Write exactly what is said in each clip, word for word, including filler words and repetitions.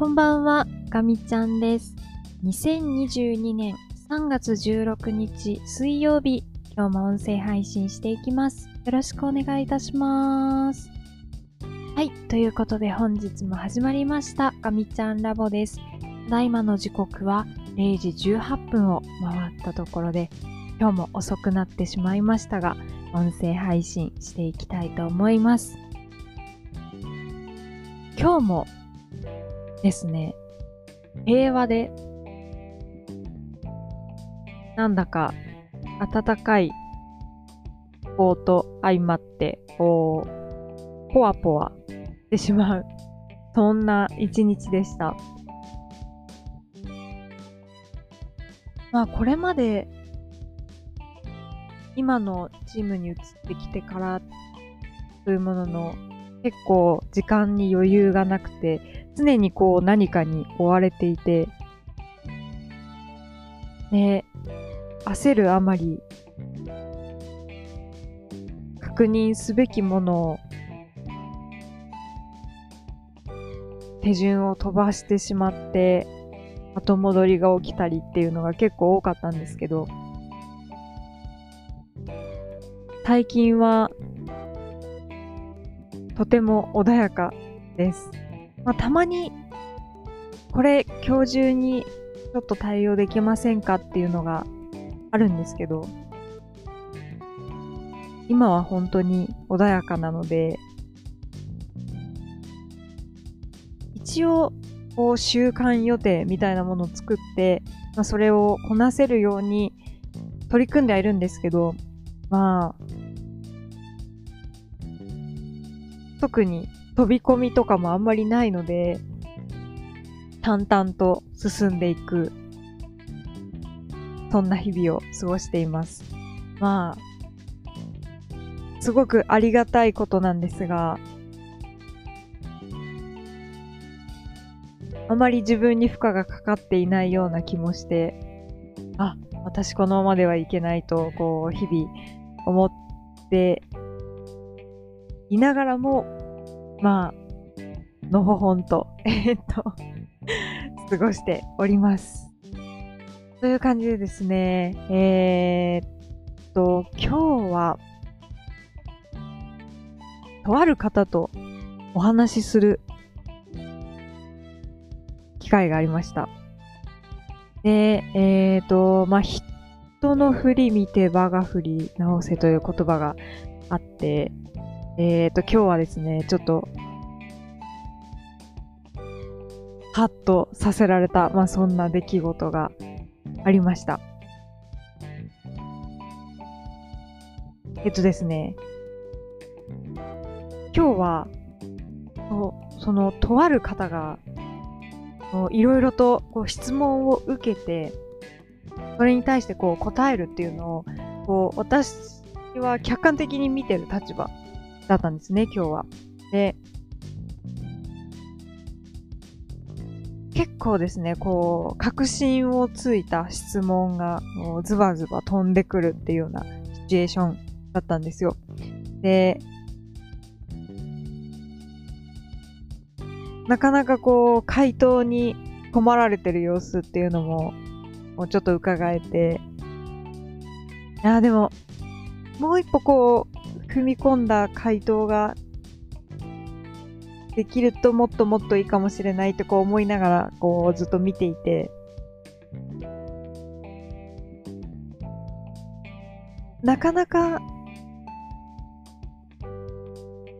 こんばんは、ガミちゃんです。にせんにじゅうにねんさんがつじゅうろくにち水曜日、今日も音声配信していきます。よろしくお願いいたします。はい、ということで本日も始まりました、ガミちゃんラボです。ただいまの時刻はれいじじゅうはっぷんを回ったところで、今日も遅くなってしまいましたが、音声配信していきたいと思います。今日もですね、平和でなんだか暖かい気候と相まってこうポワポワしてしまう、そんな一日でした。まあこれまで今のチームに移ってきてからというものの、結構時間に余裕がなくて、常にこう何かに追われていて、ね、焦るあまり確認すべきものを手順を飛ばしてしまって後戻りが起きたりっていうのが結構多かったんですけど、最近はとても穏やかです。まあ、たまにこれ今日中にちょっと対応できませんかっていうのがあるんですけど、今は本当に穏やかなので、一応こう週間予定みたいなものを作って、まあ、それをこなせるように取り組んではいるんですけど、まあ特に飛び込みとかもあんまりないので、淡々と進んでいく、そんな日々を過ごしています。まあ、すごくありがたいことなんですが、あまり自分に負荷がかかっていないような気もして、あ、私このままではいけないと、こう、日々思っていながらも、まあのほほんとえっと過ごしておりますという感じでですね、えー、っと今日はとある方とお話しする機会がありました。で、えー、っとまあ人の振り見て場が振り直せという言葉があって、えーと、今日はですね、ちょっと、ハッとさせられた、まあそんな出来事がありました。えっとですね、今日は、その、とある方が、いろいろとこう質問を受けて、それに対してこう答えるっていうのを、こう、私は客観的に見てる立場だったんですね、今日は。で、結構ですね、こう確信をついた質問がもうズバズバ飛んでくるっていうようなシチュエーションだったんですよ。で、なかなかこう回答に困られてる様子っていうのももうちょっと伺えて、いやでももう一歩こう踏み込んだ回答ができるともっともっといいかもしれないとこう思いながらこうずっと見ていて、なかなか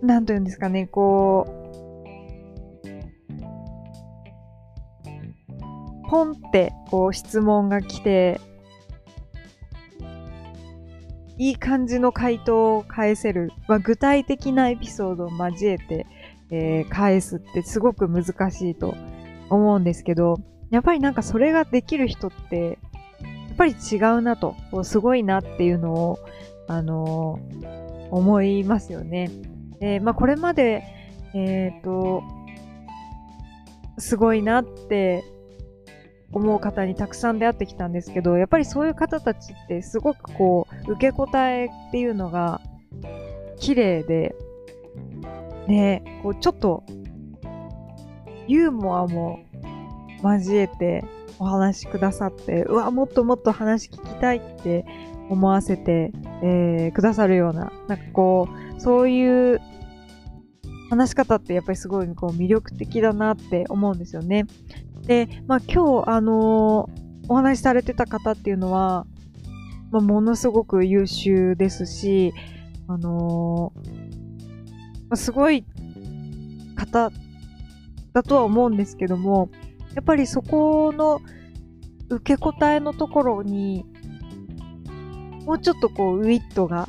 なんというんですかね、こうポンってこう質問が来ていい感じの回答を返せる、まあ、具体的なエピソードを交えて、えー、返すってすごく難しいと思うんですけど、やっぱりなんかそれができる人ってやっぱり違うなと、すごいなっていうのを、あのー、思いますよね。で、まあ、これまで、えーと、すごいなって思う方にたくさん出会ってきたんですけど、やっぱりそういう方たちってすごくこう受け答えっていうのが綺麗で、ね、こうちょっとユーモアも交えてお話しくださって、うわもっともっと話聞きたいって思わせて、えー、くださるような、なんかこうそういう話し方ってやっぱりすごいこう魅力的だなって思うんですよね。で、まあ、今日あのー、お話しされてた方っていうのは、まあ、ものすごく優秀ですし、あのー、すごい方だとは思うんですけども、やっぱりそこの受け答えのところにもうちょっとこうウィットが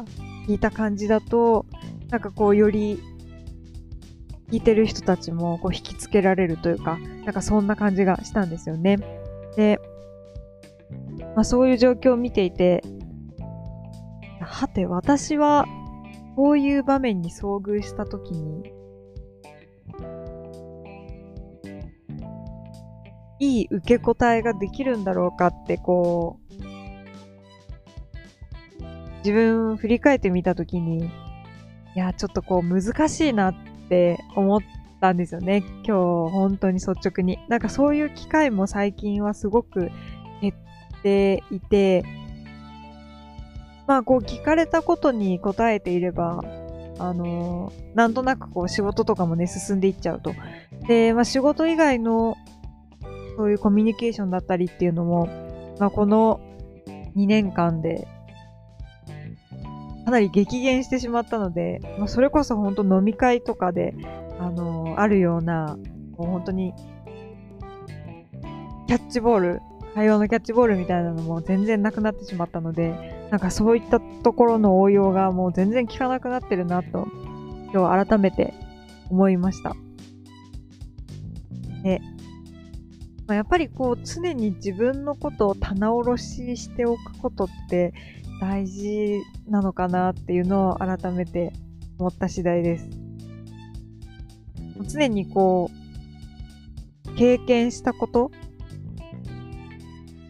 効いた感じだと、なんかこうより聞いてる人たちもこう引きつけられるというか、なんかそんな感じがしたんですよね。で、まあ、そういう状況を見ていて、はて私はこういう場面に遭遇したときにいい受け答えができるんだろうかって、こう自分振り返ってみたときに、いやちょっとこう難しいなって思ったんですよね。今日本当に率直に、なんかそういう機会も最近はすごく減っていて、まあこう聞かれたことに答えていれば、あのー、なんとなくこう仕事とかもね進んでいっちゃうと。で、まあ仕事以外のそういうコミュニケーションだったりっていうのも、まあこのにねんかんでかなり激減してしまったので、まあそれこそ本当飲み会とかで、あのー、あるような、もう本当にキャッチボール、会話のキャッチボールみたいなのも全然なくなってしまったので、なんかそういったところの応用がもう全然効かなくなってるなと、今日改めて思いました。で、まあ、やっぱりこう常に自分のことを棚卸ししておくことって大事なのかなっていうのを改めて思った次第です。常にこう経験したこと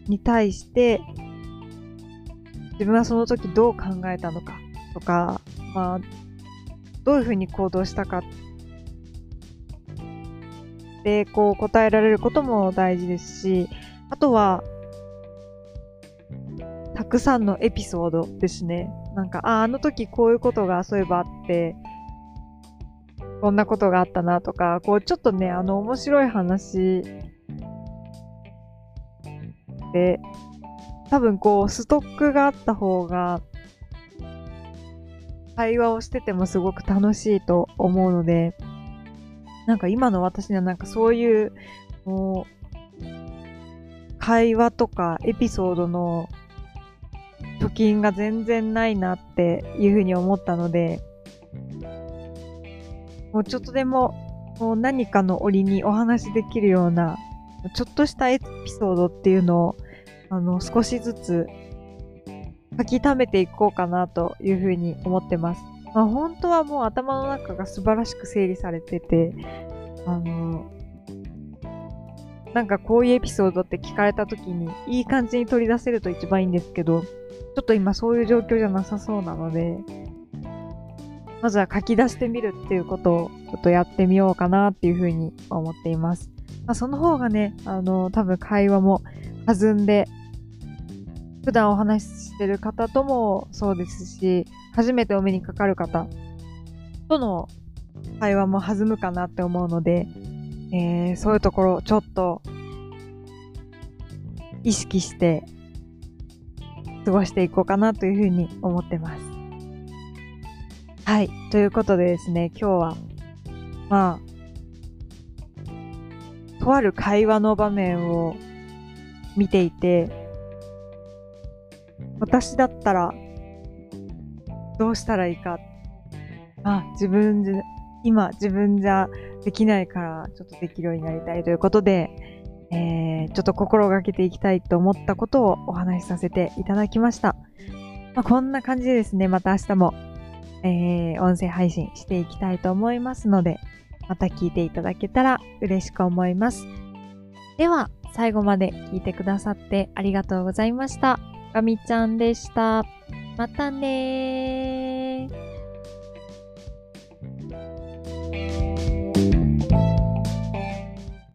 に対して自分はその時どう考えたのかとか、まあ、どういうふうに行動したかでこう答えられることも大事ですし、あとはたくさんのエピソードですね。なんか あ, あの時こういうことがそういえばあってこんなことがあったなとか、こうちょっとねあの面白い話で多分こうストックがあった方が会話をしててもすごく楽しいと思うので、なんか今の私にはなんかそういうもう会話とかエピソードの貯金が全然ないなっていうふうに思ったので、もうちょっとでもこう何かの折にお話できるようなちょっとしたエピソードっていうのをあの少しずつ書き溜めていこうかなというふうに思ってます。まあ、本当はもう頭の中が素晴らしく整理されてて、あのなんかこういうエピソードって聞かれた時にいい感じに取り出せると一番いいんですけど、ちょっと今そういう状況じゃなさそうなので、まずは書き出してみるっていうことをちょっとやってみようかなっていうふうに思っています。まあ、その方がね、あの多分会話も弾んで、普段お話ししてる方ともそうですし、初めてお目にかかる方との会話も弾むかなって思うので、えー、そういうところをちょっと意識して過ごしていこうかなというふうに思ってます。はい、ということでですね、今日はまあとある会話の場面を見ていて、私だったらどうしたらいいか、あ、自分じゃ今自分じゃできないからちょっとできるようになりたいということで、えー、ちょっと心がけていきたいと思ったことをお話しさせていただきました。まあ、こんな感じでですね、また明日も、えー、音声配信していきたいと思いますので、また聞いていただけたら嬉しく思います。では最後まで聞いてくださってありがとうございました。ガミちゃんでした。またねー。